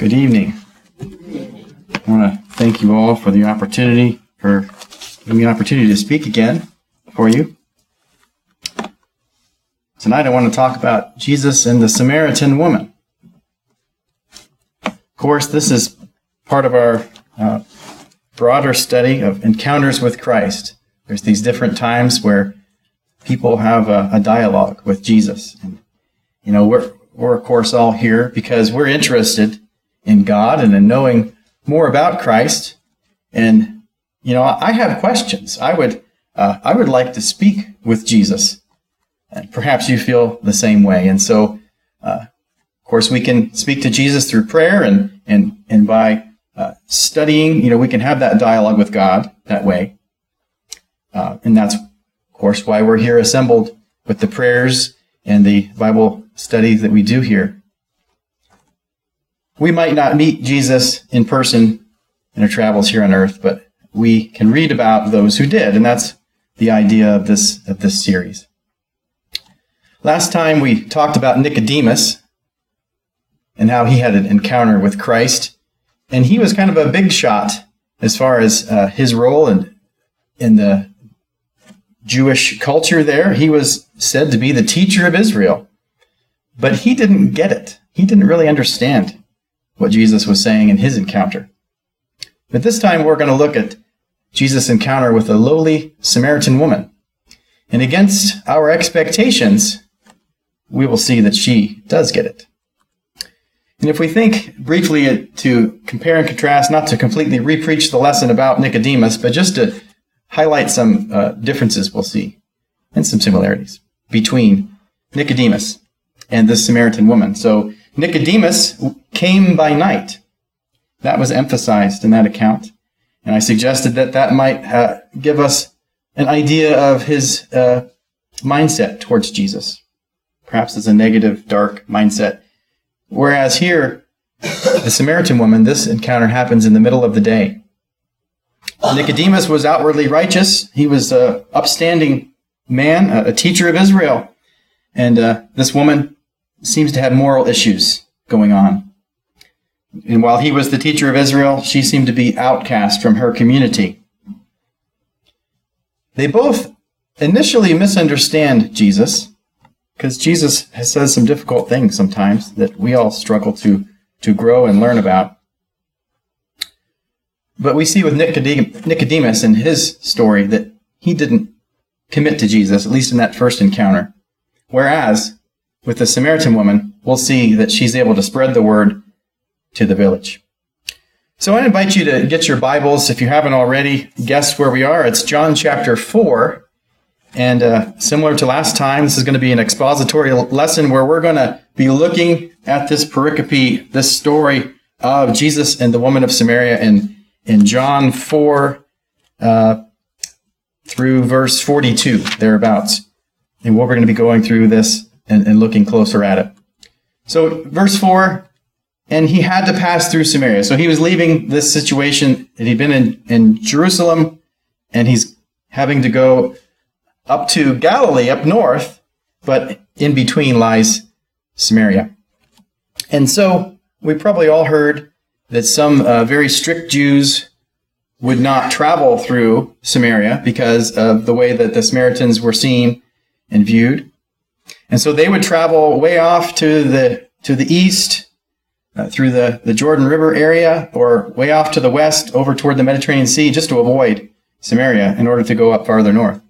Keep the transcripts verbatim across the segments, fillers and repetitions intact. Good evening. I want to thank you all for the opportunity, for giving me an opportunity to speak again for you. Tonight I want to talk about Jesus and the Samaritan woman. Of course, this is part of our uh, broader study of encounters with Christ. There's these different times where people have a, a dialogue with Jesus. And, you know, we're, we're, of course, all here because we're interested in God and in knowing more about Christ. And, you know, I have questions. I would, uh, I would like to speak with Jesus. And perhaps you feel the same way. And so, uh, of course, we can speak to Jesus through prayer and, and, and by uh, studying, you know, we can have that dialogue with God that way. Uh, and that's, of course, why we're here assembled with the prayers and the Bible studies that we do here. We might not meet Jesus in person in our travels here on earth, but we can read about those who did, and that's the idea of this of this series. Last time we talked about Nicodemus and how he had an encounter with Christ, and he was kind of a big shot as far as uh, his role in, in the Jewish culture there. He was said to be the teacher of Israel, but he didn't get it. He didn't really understand what Jesus was saying in his encounter. But this time we're going to look at Jesus' encounter with a lowly Samaritan woman. And against our expectations, we will see that she does get it. And if we think briefly to compare and contrast, not to completely repreach the lesson about Nicodemus, but just to highlight some uh, differences we'll see and some similarities between Nicodemus and this Samaritan woman. So Nicodemus came by night. That was emphasized in that account. And I suggested that that might uh, give us an idea of his uh, mindset towards Jesus. Perhaps it's a negative, dark mindset. Whereas here, the Samaritan woman, this encounter happens in the middle of the day. Nicodemus was outwardly righteous. He was an upstanding man, a teacher of Israel. And uh, this woman seems to have moral issues going on. And while he was the teacher of Israel, she seemed to be outcast from her community. They both initially misunderstand Jesus, because Jesus has said some difficult things sometimes that we all struggle to, to grow and learn about. But we see with Nicodemus in his story that he didn't commit to Jesus, at least in that first encounter. Whereas with the Samaritan woman, we'll see that she's able to spread the word to the village. So I invite you to get your Bibles, if you haven't already, guess where we are. It's John chapter four, and uh, similar to last time, this is going to be an expository lesson where we're going to be looking at this pericope, this story of Jesus and the woman of Samaria in, in John four uh, through verse forty-two, thereabouts. And what we're going to be going through this and, and looking closer at it. So verse four, and he had to pass through Samaria. So he was leaving this situation that he'd been in, in Jerusalem, and he's having to go up to Galilee, up north, but in between lies Samaria. And so we probably all heard that some uh, very strict Jews would not travel through Samaria because of the way that the Samaritans were seen and viewed. And so they would travel way off to the to the east, Uh, through the, the Jordan River area, or way off to the west over toward the Mediterranean Sea, just to avoid Samaria in order to go up farther north.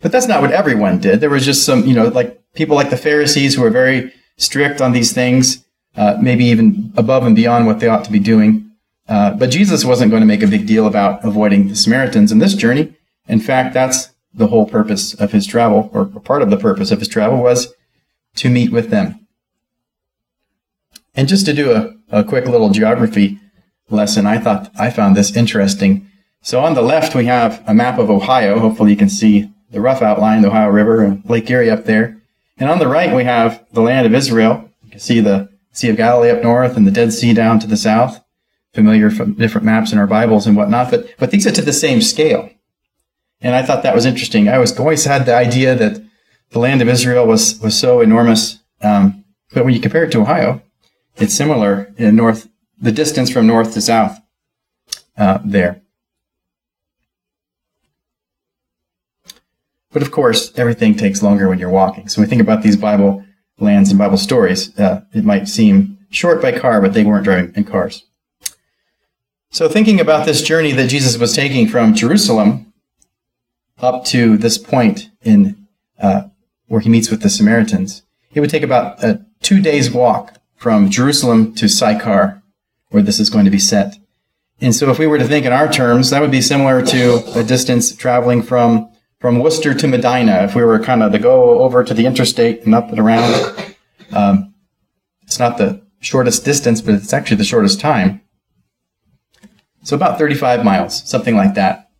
But that's not what everyone did. There was just some, you know, like people like the Pharisees who were very strict on these things, uh, maybe even above and beyond what they ought to be doing. Uh, but Jesus wasn't going to make a big deal about avoiding the Samaritans in this journey. In fact, that's the whole purpose of his travel, or part of the purpose of his travel, was to meet with them. And just to do a, a quick little geography lesson, I thought I found this interesting. So on the left, we have a map of Ohio. Hopefully you can see the rough outline, the Ohio River and Lake Erie up there. And on the right, we have the land of Israel. You can see the Sea of Galilee up north and the Dead Sea down to the south. Familiar from different maps in our Bibles and whatnot. But, but these are to the same scale. And I thought that was interesting. I was always had the idea that the land of Israel was, was so enormous. Um, but when you compare it to Ohio, It's similar in north, the distance from north to south uh, there. But of course, everything takes longer when you're walking. So when we think about these Bible lands and Bible stories, uh, it might seem short by car, but they weren't driving in cars. So thinking about this journey that Jesus was taking from Jerusalem up to this point in uh, where he meets with the Samaritans, it would take about a two days walk from Jerusalem to Sychar, where this is going to be set. And so if we were to think in our terms, that would be similar to a distance traveling from from Worcester to Medina, if we were kind of to go over to the interstate and up and around. Um, it's not the shortest distance, but it's actually the shortest time. So about thirty-five miles, something like that.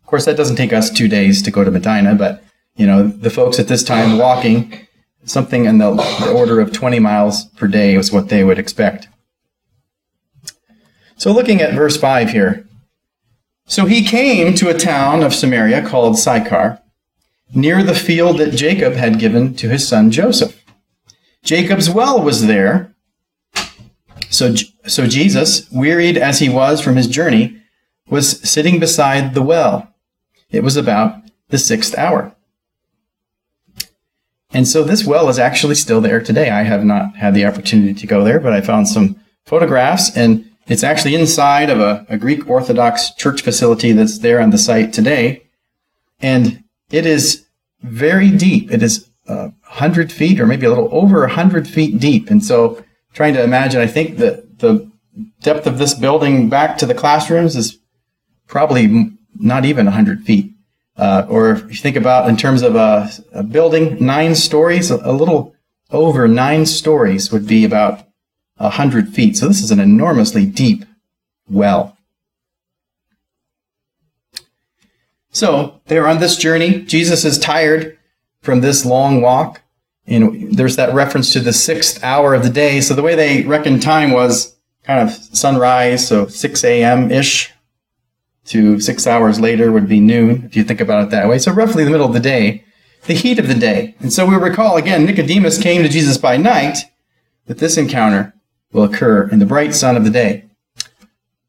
Of course, that doesn't take us two days to go to Medina, but you know, the folks at this time walking, something in the, the order of twenty miles per day was what they would expect. So looking at verse five here, so he came to a town of Samaria called Sychar, near the field that Jacob had given to his son Joseph. Jacob's well was there. So, so Jesus, wearied as he was from his journey, was sitting beside the well. It was about the sixth hour. And so this well is actually still there today. I have not had the opportunity to go there, but I found some photographs, and it's actually inside of a, a Greek Orthodox church facility that's there on the site today. And it is very deep. It is uh, one hundred feet or maybe a little over one hundred feet deep. And so trying to imagine, I think that the depth of this building back to the classrooms is probably not even one hundred feet. Uh, or if you think about in terms of a, a building, nine stories, a, a little over nine stories would be about A hundred feet. So this is an enormously deep well. So they're on this journey. Jesus is tired from this long walk. And there's that reference to the sixth hour of the day. So the way they reckoned time was kind of sunrise. So six a.m.-ish to six hours later would be noon, if you think about it that way. So roughly the middle of the day, the heat of the day. And so we recall again, Nicodemus came to Jesus by night, that this encounter will occur in the bright sun of the day.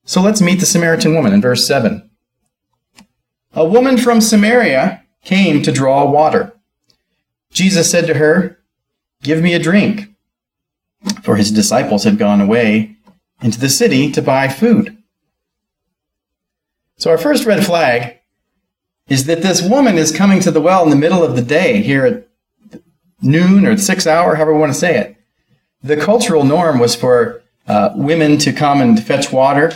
So let's meet the Samaritan woman in verse seven. A woman from Samaria came to draw water. Jesus said to her, "Give me a drink," for his disciples had gone away into the city to buy food. So our first red flag is that this woman is coming to the well in the middle of the day, here at noon or the sixth hour, however we want to say it. The cultural norm was for uh, women to come and fetch water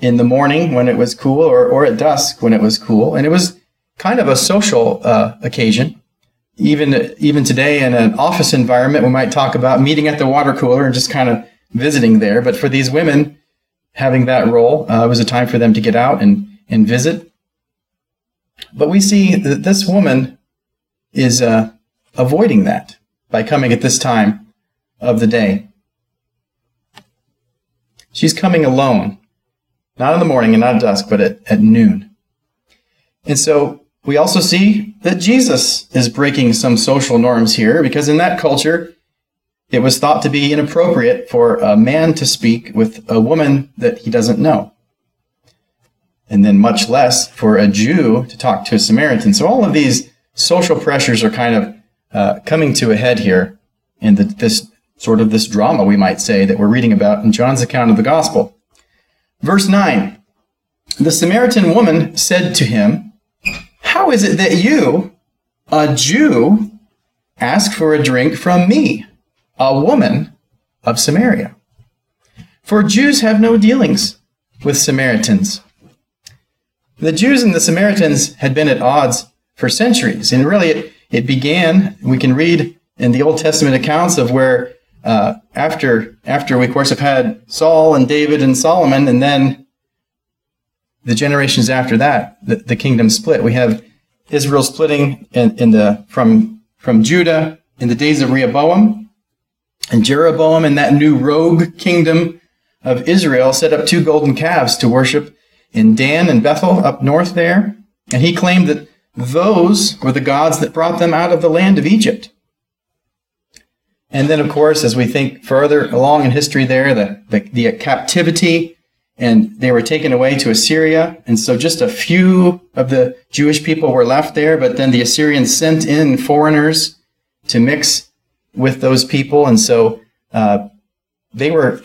in the morning when it was cool, or, or at dusk when it was cool. And it was kind of a social uh, occasion. Even, even today in an office environment, we might talk about meeting at the water cooler and just kind of visiting there. But for these women, having that role, uh, it was a time for them to get out and, and visit. But we see that this woman is uh, avoiding that by coming at this time of the day. She's coming alone, not in the morning and not at dusk, but at, at noon. And so we also see that Jesus is breaking some social norms here, because in that culture, it was thought to be inappropriate for a man to speak with a woman that he doesn't know. And then much less for a Jew to talk to a Samaritan. So all of these social pressures are kind of uh, coming to a head here in the, this sort of this drama, we might say, that we're reading about in John's account of the gospel. Verse nine, the Samaritan woman said to him, "How is it that you, a Jew, ask for a drink from me, a woman of Samaria? For Jews have no dealings with Samaritans." The Jews and the Samaritans had been at odds for centuries, and really it, it began, we can read in the Old Testament accounts of where Uh, after, after we, of course, have had Saul and David and Solomon, and then the generations after that, the, the kingdom split. We have Israel splitting in, in the from from Judah in the days of Rehoboam and Jeroboam, and that new rogue kingdom of Israel set up two golden calves to worship in Dan and Bethel up north there. And he claimed that those were the gods that brought them out of the land of Egypt. And then, of course, as we think further along in history there, the, the, the captivity, and they were taken away to Assyria. And so just a few of the Jewish people were left there, but then the Assyrians sent in foreigners to mix with those people. And so uh, they were,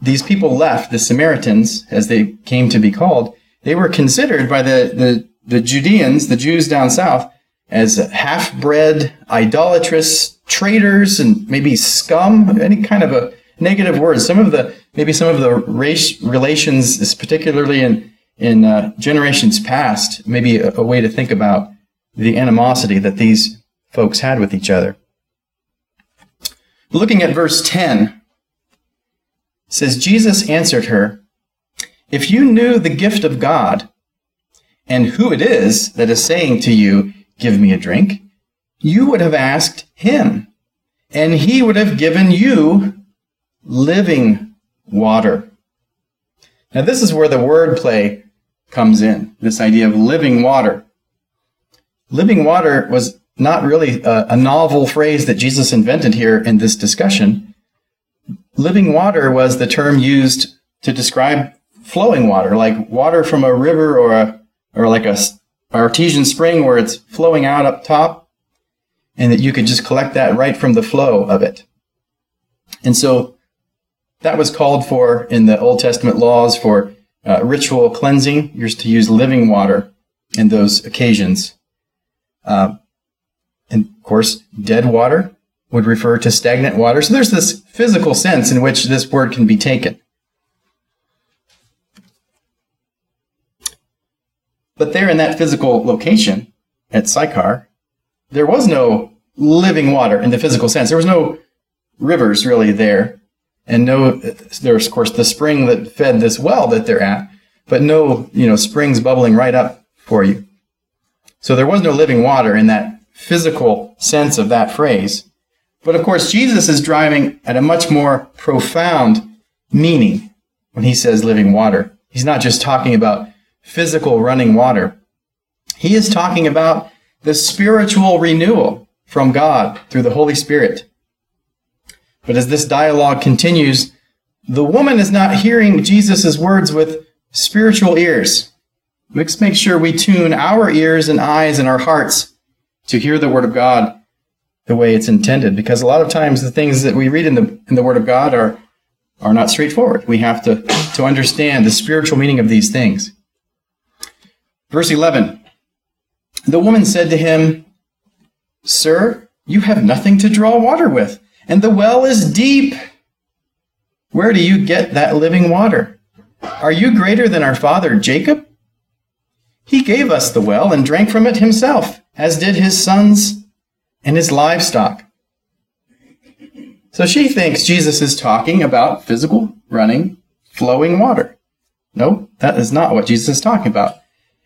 these people left, the Samaritans, as they came to be called, they were considered by the, the, the Judeans, the Jews down south, as half-bred, idolatrous traitors, and maybe scum, any kind of a negative word. Some of the, maybe some of the race relations, particularly in, in uh, generations past, maybe a, a way to think about the animosity that these folks had with each other. Looking at verse ten, it says, Jesus answered her, "If you knew the gift of God and who it is that is saying to you, 'Give me a drink,' you would have asked him, and he would have given you living water." Now, this is where the wordplay comes in, this idea of living water. Living water was not really a, a novel phrase that Jesus invented here in this discussion. Living water was the term used to describe flowing water, like water from a river or a, or like a artesian spring where it's flowing out up top, and that you could just collect that right from the flow of it. And so that was called for in the Old Testament laws for uh, ritual cleansing. You're to use living water in those occasions. Uh, and of course, dead water would refer to stagnant water. So there's this physical sense in which this word can be taken. But there in that physical location at Sychar, there was no living water in the physical sense. There was no rivers really there. And no, there was, of course, the spring that fed this well that they're at, but no, you know, springs bubbling right up for you. So there was no living water in that physical sense of that phrase. But of course, Jesus is driving at a much more profound meaning when he says living water. He's not just talking about physical running water. He is talking about the spiritual renewal from God through the Holy Spirit. But as this dialogue continues, the woman is not hearing Jesus' words with spiritual ears. Let's make sure we tune our ears and eyes and our hearts to hear the Word of God the way it's intended, because a lot of times the things that we read in the in the Word of God are, are not straightforward. We have to, to understand the spiritual meaning of these things. Verse eleven, the woman said to him, "Sir, you have nothing to draw water with, and the well is deep. Where do you get that living water? Are you greater than our father Jacob? He gave us the well and drank from it himself, as did his sons and his livestock." So she thinks Jesus is talking about physical, running, flowing water. No, that is not what Jesus is talking about.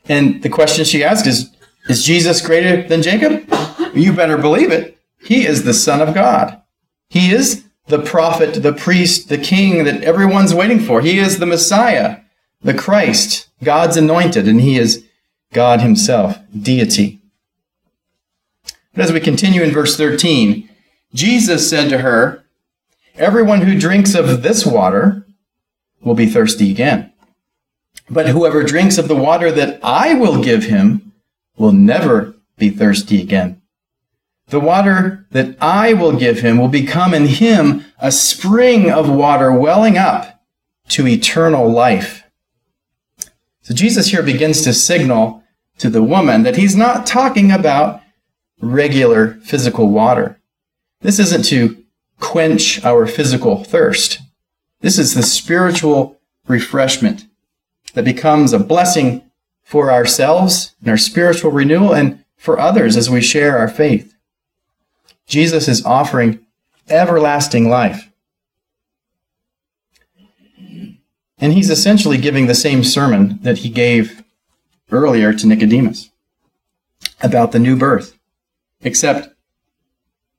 And the question she asks is, is Jesus greater than Jacob? You better believe it. He is the Son of God. He is the prophet, the priest, the king that everyone's waiting for. He is the Messiah, the Christ, God's anointed, and he is God himself, deity. But as we continue in verse thirteen, Jesus said to her, "Everyone who drinks of this water will be thirsty again. But whoever drinks of the water that I will give him will never be thirsty again. The water that I will give him will become in him a spring of water welling up to eternal life." So Jesus here begins to signal to the woman that he's not talking about regular physical water. This isn't to quench our physical thirst. This is the spiritual refreshment that becomes a blessing for ourselves and our spiritual renewal and for others as we share our faith. Jesus is offering everlasting life. And he's essentially giving the same sermon that he gave earlier to Nicodemus about the new birth. Except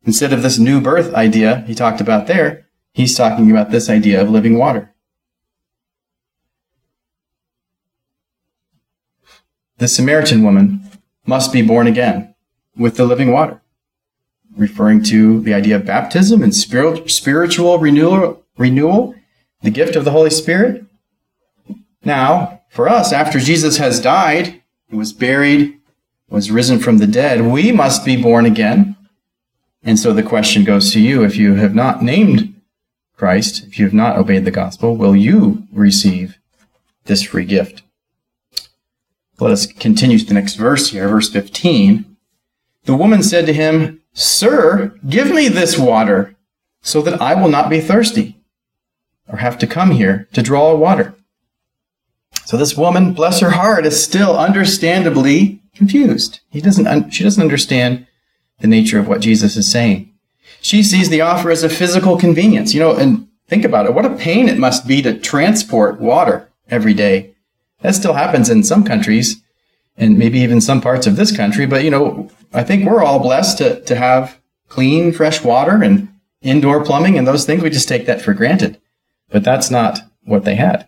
instead of this new birth idea he talked about there, he's talking about this idea of living water. The Samaritan woman must be born again with the living water. referring to the idea of baptism and spiritual, spiritual renewal, renewal, the gift of the Holy Spirit. Now, for us, after Jesus has died, he was buried, was risen from the dead, we must be born again. And so the question goes to you, if you have not named Christ, if you have not obeyed the gospel, will you receive this free gift? Let us continue to the next verse here, verse fifteen. The woman said to him, "Sir, give me this water so that I will not be thirsty or have to come here to draw water." So this woman, bless her heart, is still understandably confused. He doesn't un- she doesn't understand the nature of what Jesus is saying. She sees the offer as a physical convenience. You know, and think about it. What a pain it must be to transport water every day. That still happens in some countries and maybe even some parts of this country. But, you know, I think we're all blessed to, to have clean, fresh water and indoor plumbing and those things. We just take that for granted. But that's not what they had.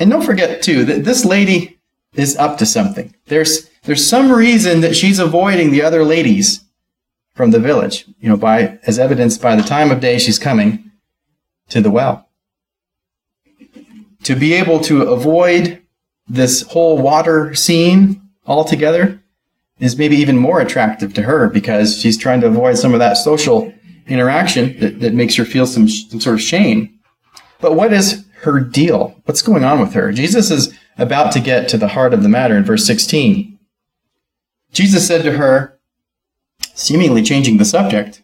And don't forget, too, that this lady is up to something. There's there's some reason that she's avoiding the other ladies from the village, you know, by as evidenced by the time of day she's coming to the well. To be able to avoid this whole water scene altogether is maybe even more attractive to her because she's trying to avoid some of that social interaction that, that makes her feel some, some sort of shame. But what is her deal? What's going on with her? Jesus is about to get to the heart of the matter in verse sixteen. Jesus said to her, seemingly changing the subject,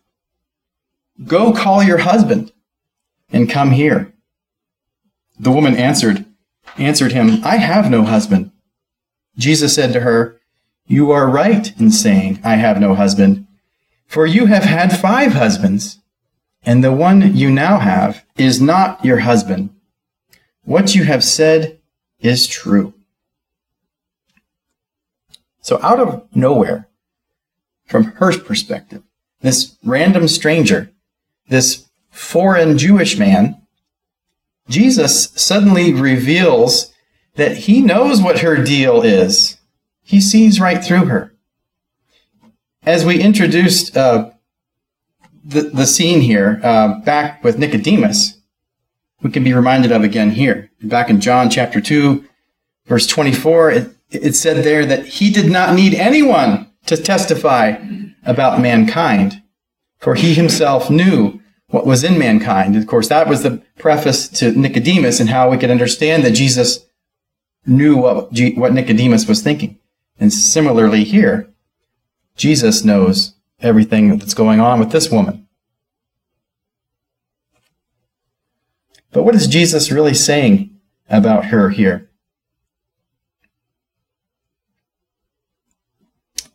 "Go call your husband and come here." The woman answered, answered him, "I have no husband." Jesus said to her, "You are right in saying, 'I have no husband,' for you have had five husbands, and the one you now have is not your husband. What you have said is true." So out of nowhere, from her perspective, this random stranger, this foreign Jewish man, Jesus suddenly reveals that he knows what her deal is. He sees right through her. As we introduced uh, the, the scene here uh, back with Nicodemus, we can be reminded of again here. Back in John chapter two, verse twenty-four, it, it said there that he did not need anyone to testify about mankind, for he himself knew what was in mankind. Of course, that was the preface to Nicodemus and how we could understand that Jesus knew what, what Nicodemus was thinking. And similarly here, Jesus knows everything that's going on with this woman. But what is Jesus really saying about her here?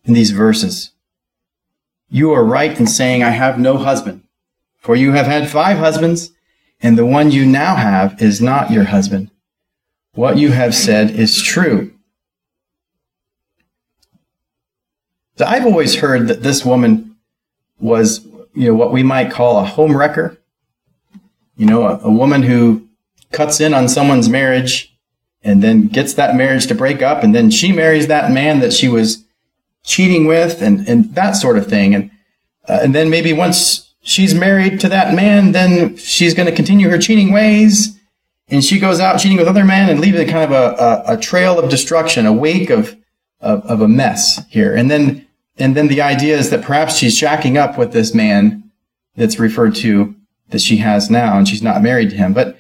In these verses, "You are right in saying, 'I have no husband,' for you have had five husbands, and the one you now have is not your husband. What you have said is true." So I've always heard that this woman was, you know, what we might call a home wrecker. You know, a, a woman who cuts in on someone's marriage and then gets that marriage to break up, and then she marries that man that she was cheating with and, and that sort of thing. And uh, and then maybe once she's married to that man, then she's going to continue her cheating ways, and she goes out cheating with other men and leaving kind of a, a, a trail of destruction, a wake of, of, of a mess here. And then, and then the idea is that perhaps she's shacking up with this man that's referred to that she has now, and she's not married to him. But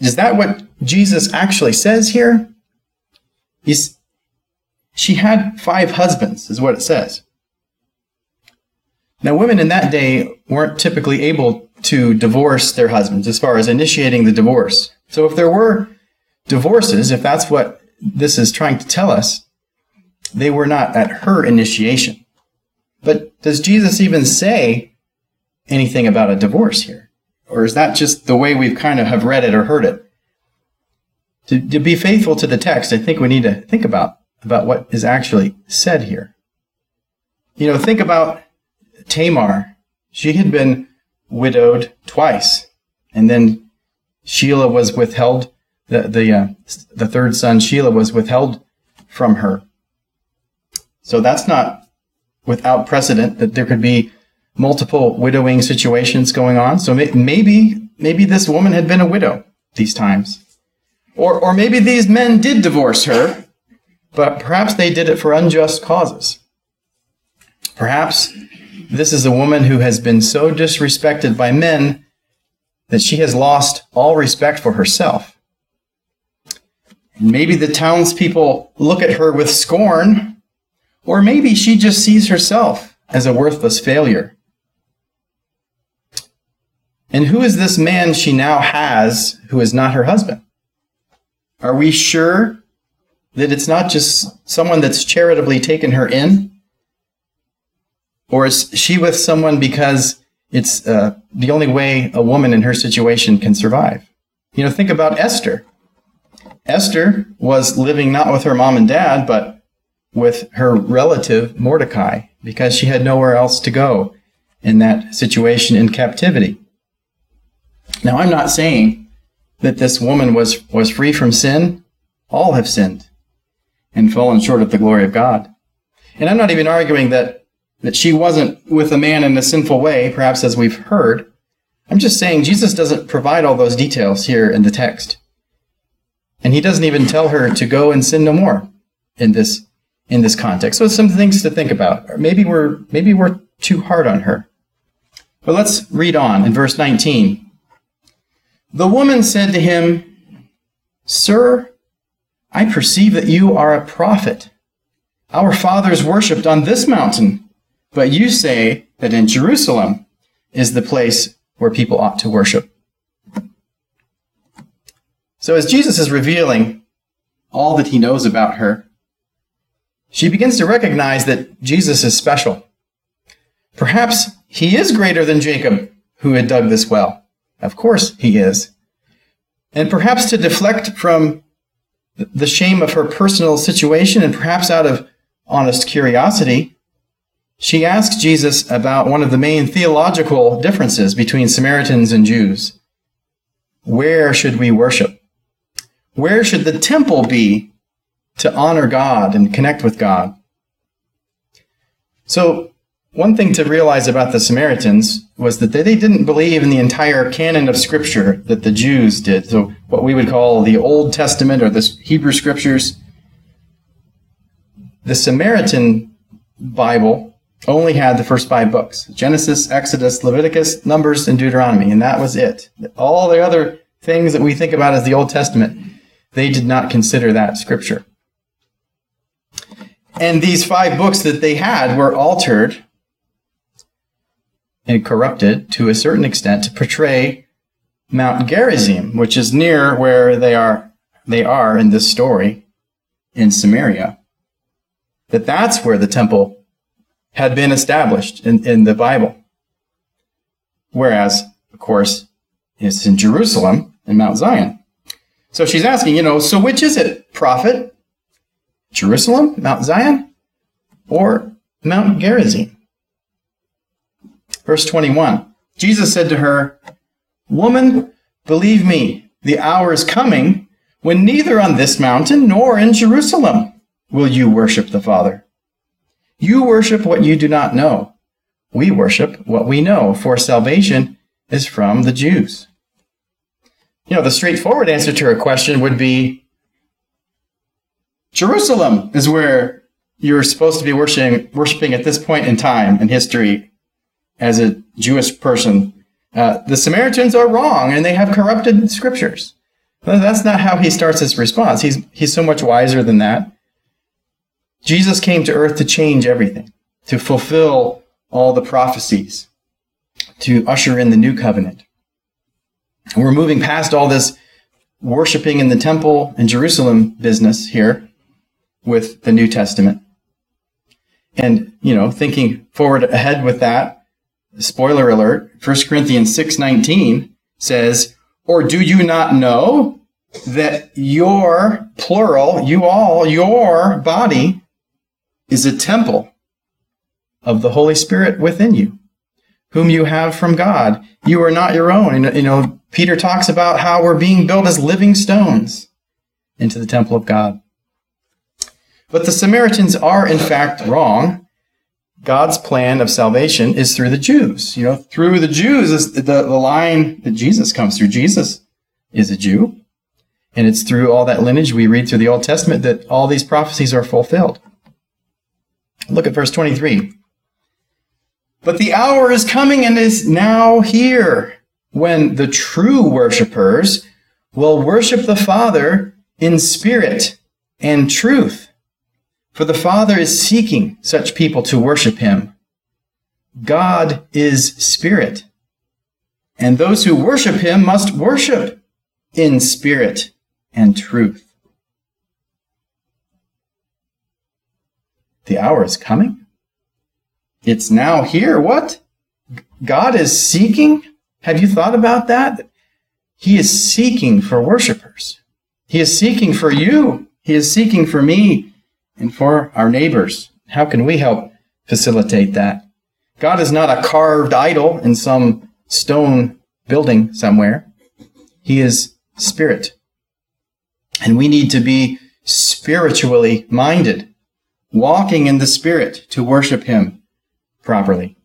is that what Jesus actually says here? He's, she had five husbands, is what it says. Now, women in that day weren't typically able to divorce their husbands as far as initiating the divorce. So if there were divorces, if that's what this is trying to tell us, they were not at her initiation. But does Jesus even say anything about a divorce here? Or is that just the way we've kind of have read it or heard it? To, to be faithful to the text, I think we need to think about, about what is actually said here. You know, think about Tamar. She had been widowed twice, and then Shelah was withheld, the, the, uh, the third son, Shelah, was withheld from her. So that's not without precedent, that there could be multiple widowing situations going on. So maybe, maybe this woman had been a widow these times. Or, or maybe these men did divorce her, but perhaps they did it for unjust causes. Perhaps this is a woman who has been so disrespected by men that she has lost all respect for herself. Maybe the townspeople look at her with scorn, or maybe she just sees herself as a worthless failure. And who is this man she now has who is not her husband? Are we sure that it's not just someone that's charitably taken her in? Or is she with someone because it's uh, the only way a woman in her situation can survive? You know, think about Esther. Esther was living not with her mom and dad, but with her relative Mordecai, because she had nowhere else to go in that situation in captivity. Now, I'm not saying that this woman was, was free from sin. All have sinned and fallen short of the glory of God. And I'm not even arguing that, that she wasn't with a man in a sinful way, perhaps as we've heard. I'm just saying Jesus doesn't provide all those details here in the text. And he doesn't even tell her to go and sin no more in this in this context. So some things to think about. Or maybe we're maybe we're too hard on her. But let's read on in verse nineteen. The woman said to him, "Sir, I perceive that you are a prophet. Our fathers worshipped on this mountain, but you say that in Jerusalem is the place where people ought to worship." So as Jesus is revealing all that he knows about her, she begins to recognize that Jesus is special. Perhaps he is greater than Jacob, who had dug this well. Of course he is. And perhaps to deflect from the shame of her personal situation, and perhaps out of honest curiosity, she asks Jesus about one of the main theological differences between Samaritans and Jews. Where should we worship? Where should the temple be to honor God and connect with God? So one thing to realize about the Samaritans was that they didn't believe in the entire canon of Scripture that the Jews did. So what we would call the Old Testament or the Hebrew Scriptures. The Samaritan Bible only had the first five books, Genesis, Exodus, Leviticus, Numbers, and Deuteronomy, and that was it. All the other things that we think about as the Old Testament, they did not consider that Scripture. And these five books that they had were altered and corrupted to a certain extent to portray Mount Gerizim, which is near where they are, they are in this story in Samaria, that that's where the temple had been established in, in the Bible. Whereas, of course, it's in Jerusalem and Mount Zion. So she's asking, you know, so which is it, prophet? Jerusalem, Mount Zion, or Mount Gerizim? Verse twenty-one, Jesus said to her, "Woman, believe me, the hour is coming when neither on this mountain nor in Jerusalem will you worship the Father. You worship what you do not know. We worship what we know, for salvation is from the Jews." You know, the straightforward answer to her question would be, Jerusalem is where you're supposed to be worshiping, worshiping at this point in time in history as a Jewish person. Uh, the Samaritans are wrong, and they have corrupted scriptures. Well, that's not how he starts his response. He's, he's so much wiser than that. Jesus came to earth to change everything, to fulfill all the prophecies, to usher in the new covenant. And we're moving past all this worshiping in the temple and Jerusalem business here with the New Testament. And, you know, thinking forward ahead with that, spoiler alert, First Corinthians six nineteen says, "Or do you not know that your," plural, "you all, your body is a temple of the Holy Spirit within you, whom you have from God. You are not your own." And, you know, Peter talks about how we're being built as living stones into the temple of God. But the Samaritans are, in fact, wrong. God's plan of salvation is through the Jews. You know, through the Jews is the, the line that Jesus comes through. Jesus is a Jew. And it's through all that lineage we read through the Old Testament that all these prophecies are fulfilled. Look at verse twenty-three. But the hour is coming and is now here when the true worshipers will worship the Father in spirit and truth. For the Father is seeking such people to worship him. God is spirit, and those who worship him must worship in spirit and truth. The hour is coming. It's now here. What? God is seeking? Have you thought about that? He is seeking for worshipers. He is seeking for you. He is seeking for me and for our neighbors. How can we help facilitate that? God is not a carved idol in some stone building somewhere. He is spirit. And we need to be spiritually minded, walking in the Spirit to worship him properly.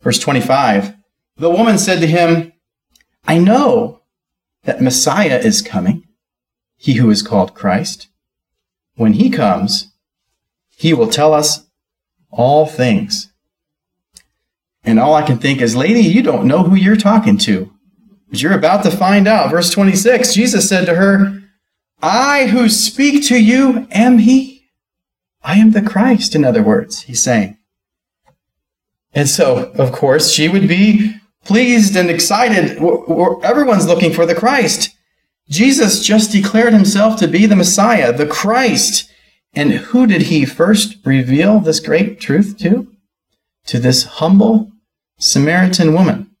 Verse twenty-five, the woman said to him, I know that Messiah is coming, he who is called Christ. When he comes, he will tell us all things. And all I can think is, lady, you don't know who you're talking to, but you're about to find out. Verse twenty-six, Jesus said to her, I who speak to you am he. I am the Christ, in other words, he's saying. And so, of course, she would be pleased and excited. Everyone's looking for the Christ. Jesus just declared himself to be the Messiah, the Christ. And who did he first reveal this great truth to? To this humble Samaritan woman,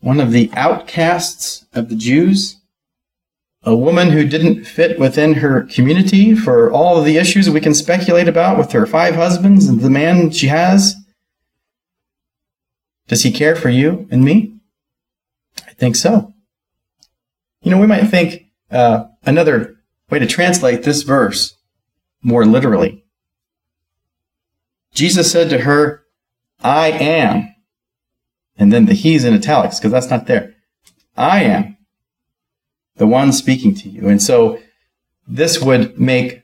one of the outcasts of the Jews. A woman who didn't fit within her community for all of the issues we can speculate about with her five husbands and the man she has. Does he care for you and me? I think so. You know, we might think uh, another way to translate this verse more literally. Jesus said to her, I am. And then the he's in italics because that's not there. I am the one speaking to you. And so this would make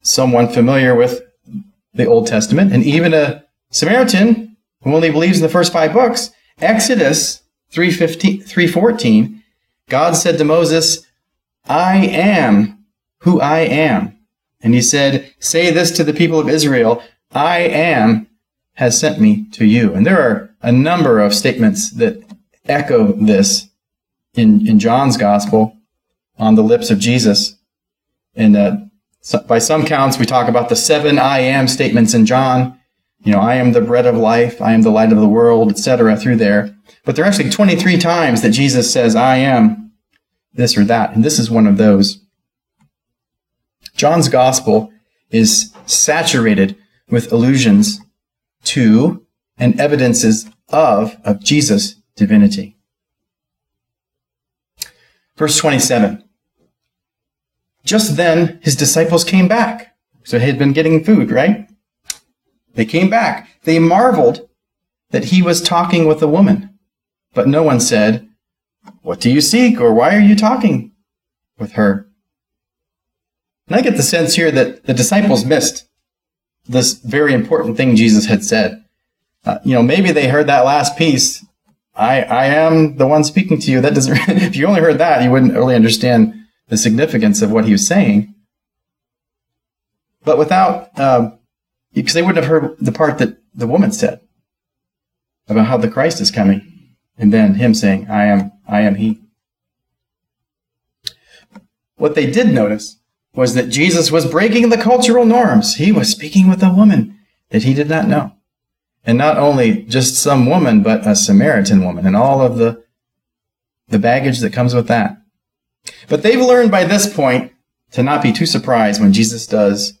someone familiar with the Old Testament, and even a Samaritan who only believes in the first five books. Exodus three fifteen, three fourteen, God said to Moses, I am who I am. And he said, say this to the people of Israel, I am has sent me to you. And there are a number of statements that echo this In, in John's gospel, on the lips of Jesus. And uh, so by some counts, we talk about the seven I am statements in John. You know, I am the bread of life, I am the light of the world, et cetera through there. But there are actually twenty-three times that Jesus says, I am this or that. And this is one of those. John's gospel is saturated with allusions to and evidences of, of Jesus' divinity. Verse twenty-seven, just then his disciples came back. So he had been getting food, right? They came back. They marveled that he was talking with a woman, but no one said, what do you seek? Or why are you talking with her? And I get the sense here that the disciples missed this very important thing Jesus had said. Uh, you know, maybe they heard that last piece, I, I am the one speaking to you. That doesn't. If you only heard that, you wouldn't really understand the significance of what he was saying. But without, um, because they wouldn't have heard the part that the woman said about how the Christ is coming, and then him saying, "I am, I am he." What they did notice was that Jesus was breaking the cultural norms. He was speaking with a woman that he did not know. And not only just some woman, but a Samaritan woman, and all of the, the baggage that comes with that. But they've learned by this point to not be too surprised when Jesus does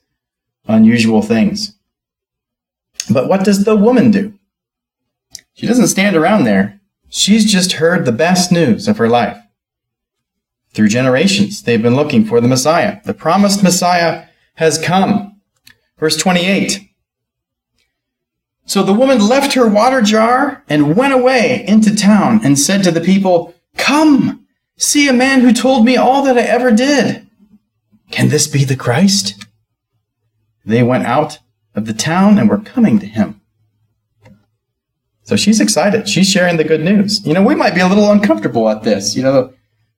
unusual things. But what does the woman do? She doesn't stand around there. She's just heard the best news of her life. Through generations, they've been looking for the Messiah. The promised Messiah has come. Verse twenty-eight. So the woman left her water jar and went away into town and said to the people, "Come, see a man who told me all that I ever did. Can this be the Christ?" They went out of the town and were coming to him. So she's excited. She's sharing the good news. You know, we might be a little uncomfortable at this. You know,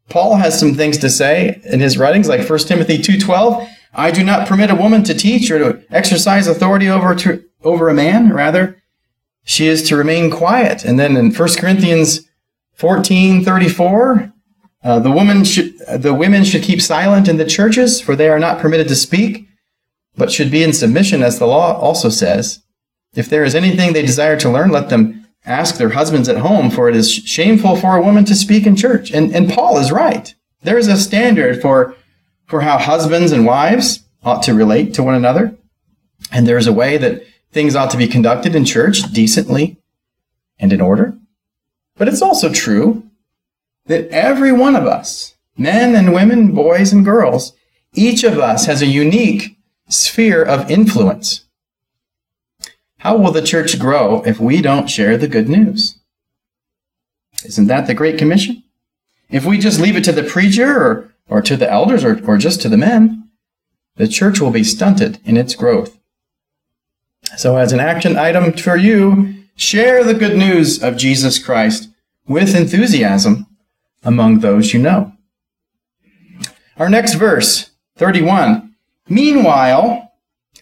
Paul has some things to say in his writings, like First Timothy two twelve. I do not permit a woman to teach or to exercise authority over to, over a man. Rather, she is to remain quiet. And then in First Corinthians fourteen thirty-four, uh, the woman should the women should keep silent in the churches, for they are not permitted to speak, but should be in submission, as the law also says. If there is anything they desire to learn, let them ask their husbands at home, for it is shameful for a woman to speak in church. And and Paul is right. There is a standard for for how husbands and wives ought to relate to one another. And there is a way that things ought to be conducted in church decently and in order. But it's also true that every one of us, men and women, boys and girls, each of us has a unique sphere of influence. How will the church grow if we don't share the good news? Isn't that the Great Commission? If we just leave it to the preacher or, or to the elders or, or just to the men, the church will be stunted in its growth. So as an action item for you, share the good news of Jesus Christ with enthusiasm among those you know. Our next verse, thirty-one. Meanwhile,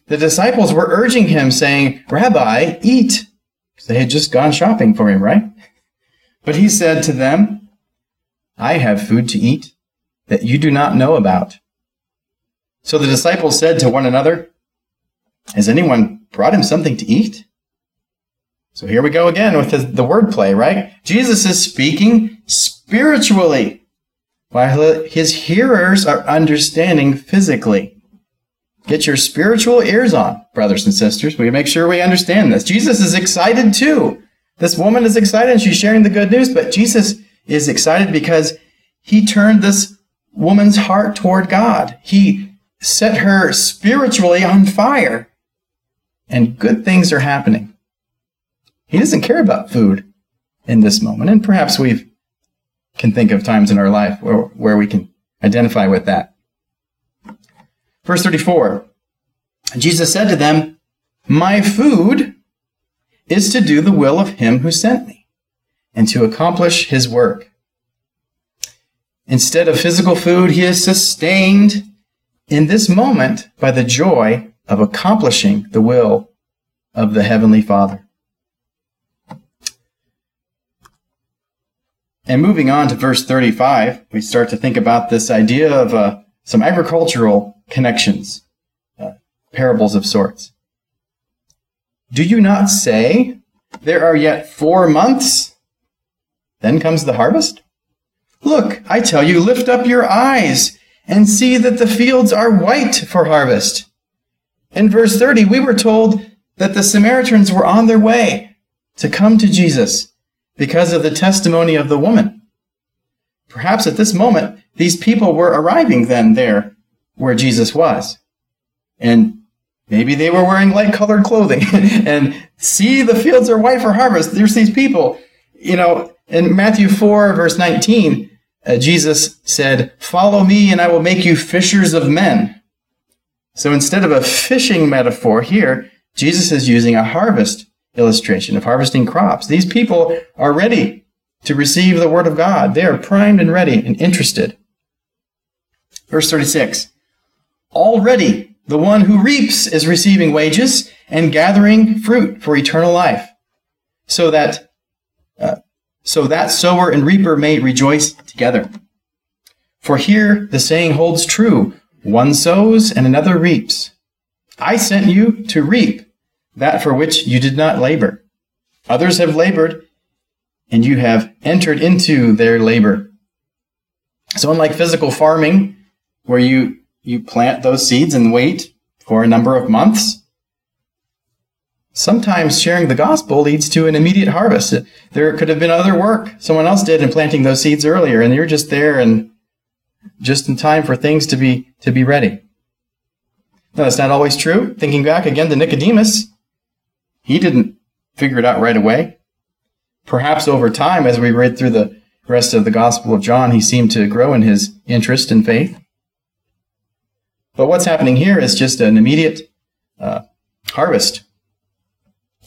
the disciples were urging him, saying, "Rabbi, eat." Because they had just gone shopping for him, right? But he said to them, "I have food to eat that you do not know about." So the disciples said to one another, "Has anyone brought him something to eat?" So here we go again with the, the wordplay, right? Jesus is speaking spiritually, while his hearers are understanding physically. Get your spiritual ears on, brothers and sisters. We make sure we understand this. Jesus is excited too. This woman is excited and she's sharing the good news, but Jesus is excited because he turned this woman's heart toward God. He set her spiritually on fire, and good things are happening. He doesn't care about food in this moment, and perhaps we can think of times in our life where, where we can identify with that. Verse thirty-four, Jesus said to them, "My food is to do the will of him who sent me and to accomplish his work." Instead of physical food, he is sustained in this moment by the joy of accomplishing the will of the Heavenly Father. And moving on to verse thirty-five, we start to think about this idea of uh, some agricultural connections, uh, parables of sorts. "Do you not say, there are yet four months, then comes the harvest? Look, I tell you, lift up your eyes and see that the fields are white for harvest." In verse thirty, we were told that the Samaritans were on their way to come to Jesus because of the testimony of the woman. Perhaps at this moment, these people were arriving then there where Jesus was. And maybe they were wearing light-colored clothing. And see, the fields are white for harvest. There's these people. You know, in Matthew four, verse nineteen, uh, Jesus said, "Follow me and I will make you fishers of men." So instead of a fishing metaphor here, Jesus is using a harvest illustration of harvesting crops. These people are ready to receive the word of God. They are primed and ready and interested. Verse thirty-six. Already the one who reaps is receiving wages and gathering fruit for eternal life, so that uh, so that sower and reaper may rejoice together. For here the saying holds true, one sows and another reaps. I sent you to reap that for which you did not labor. Others have labored, and you have entered into their labor. So unlike physical farming, where you You plant those seeds and wait for a number of months. Sometimes sharing the gospel leads to an immediate harvest. There could have been other work someone else did in planting those seeds earlier, and you're just there and just in time for things to be to be ready. No, that's not always true. Thinking back again to Nicodemus, he didn't figure it out right away. Perhaps over time, as we read through the rest of the Gospel of John, he seemed to grow in his interest and faith. But what's happening here is just an immediate uh, harvest.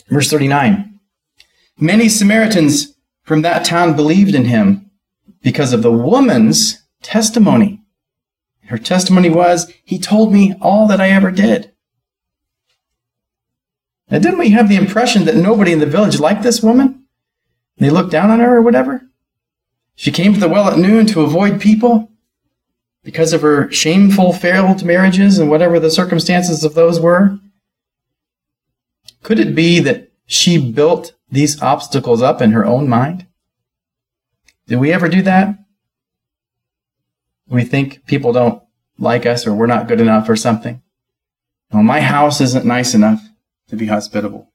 Verse thirty-nine, many Samaritans from that town believed in him because of the woman's testimony. Her testimony was, he told me all that I ever did. Now, didn't we have the impression that nobody in the village liked this woman? They looked down on her or whatever? She came to the well at noon to avoid people because of her shameful, failed marriages and whatever the circumstances of those were. Could it be that she built these obstacles up in her own mind? Did we ever do that? We think people don't like us or we're not good enough or something. Well, my house isn't nice enough to be hospitable.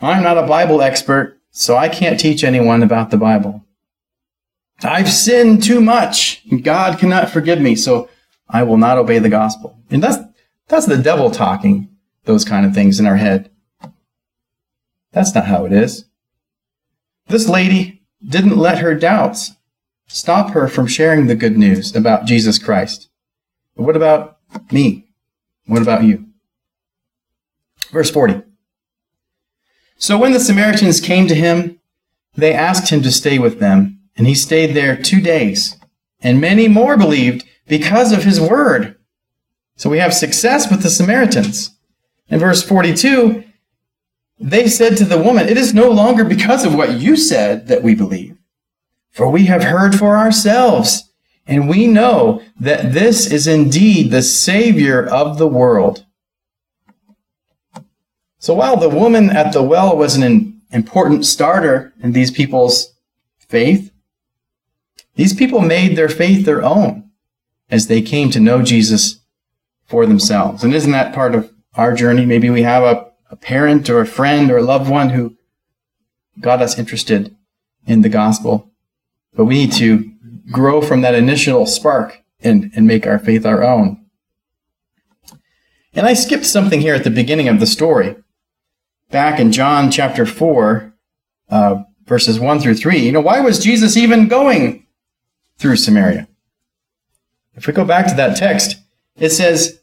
I'm not a Bible expert, so I can't teach anyone about the Bible. I've sinned too much. God cannot forgive me, so I will not obey the gospel. And that's that's the devil talking those kind of things in our head. That's not how it is. This lady didn't let her doubts stop her from sharing the good news about Jesus Christ. But what about me? What about you? Verse forty. So when the Samaritans came to him, they asked him to stay with them, and he stayed there two days. And many more believed because of his word. So we have success with the Samaritans. In verse forty-two, they said to the woman, it is no longer because of what you said that we believe. For we have heard for ourselves, and we know that this is indeed the Savior of the world. So while the woman at the well was an important starter in these people's faith, these people made their faith their own as they came to know Jesus for themselves. And isn't that part of our journey? Maybe we have a, a parent or a friend or a loved one who got us interested in the gospel. But we need to grow from that initial spark and, and make our faith our own. And I skipped something here at the beginning of the story. Back in John chapter four, uh, verses one through three, you know, why was Jesus even going through Samaria? If we go back to that text, it says,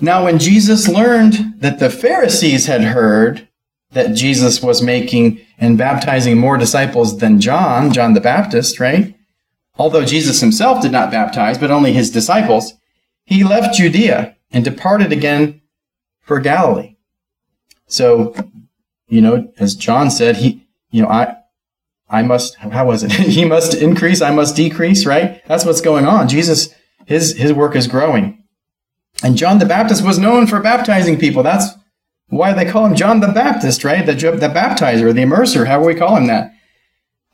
now when Jesus learned that the Pharisees had heard that Jesus was making and baptizing more disciples than John, John the Baptist, right? Although Jesus himself did not baptize, but only his disciples, he left Judea and departed again for Galilee. So, you know, as John said, he, you know, I, I must, how was it? He must increase, I must decrease, right? That's what's going on. Jesus, his, his work is growing. And John the Baptist was known for baptizing people. That's why they call him John the Baptist, right? The, the baptizer, the immerser, however we call him that.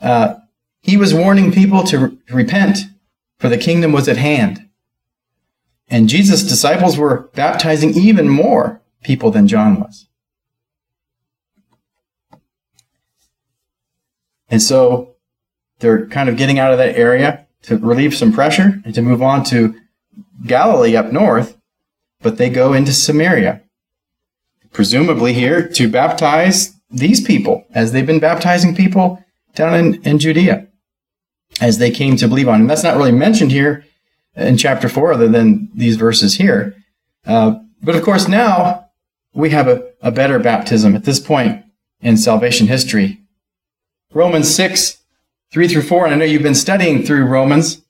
Uh, he was warning people to re- repent, for the kingdom was at hand. And Jesus' disciples were baptizing even more people than John was. And so they're kind of getting out of that area to relieve some pressure and to move on to Galilee up north, but they go into Samaria. Presumably here to baptize these people as they've been baptizing people down in, in Judea as they came to believe on him. That's not really mentioned here in chapter four other than these verses here. Uh, but of course now we have a, a better baptism at this point in salvation history. Romans six, three through four, and I know you've been studying through Romans.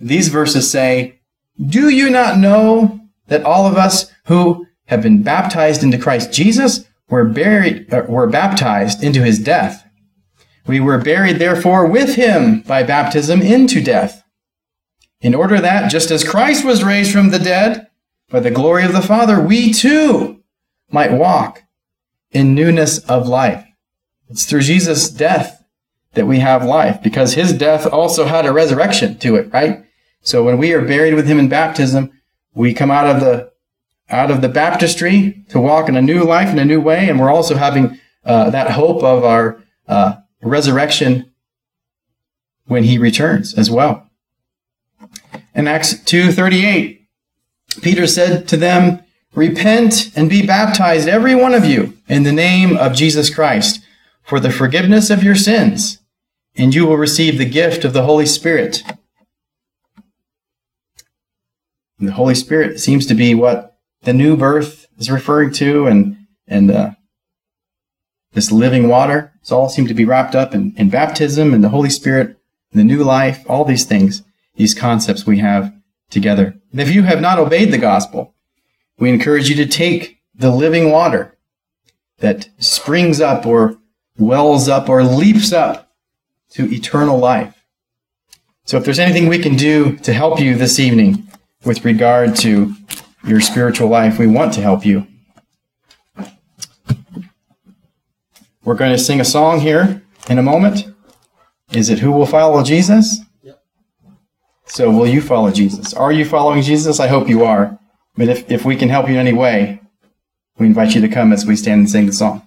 These verses say, do you not know that all of us who have been baptized into Christ Jesus, were buried, uh, were baptized into his death. We were buried, therefore, with him by baptism into death, in order that, just as Christ was raised from the dead, by the glory of the Father, we too might walk in newness of life. It's through Jesus' death that we have life, because his death also had a resurrection to it, right? So when we are buried with him in baptism, we come out of the out of the baptistry to walk in a new life in a new way. And we're also having uh, that hope of our uh, resurrection when he returns as well. In Acts two thirty-eight, Peter said to them, Repent and be baptized, every one of you, in the name of Jesus Christ, for the forgiveness of your sins, and you will receive the gift of the Holy Spirit. And the Holy Spirit seems to be what the new birth is referring to, and and uh, this living water. It's all seem to be wrapped up in, in baptism and the Holy Spirit, and the new life, all these things, these concepts we have together. And if you have not obeyed the gospel, we encourage you to take the living water that springs up or wells up or leaps up to eternal life. So if there's anything we can do to help you this evening with regard to your spiritual life, we want to help you. We're going to sing a song here in a moment. Is it Who Will Follow Jesus? Yep. So will you follow Jesus? Are you following Jesus? I hope you are. But if, if we can help you in any way, we invite you to come as we stand and sing the song.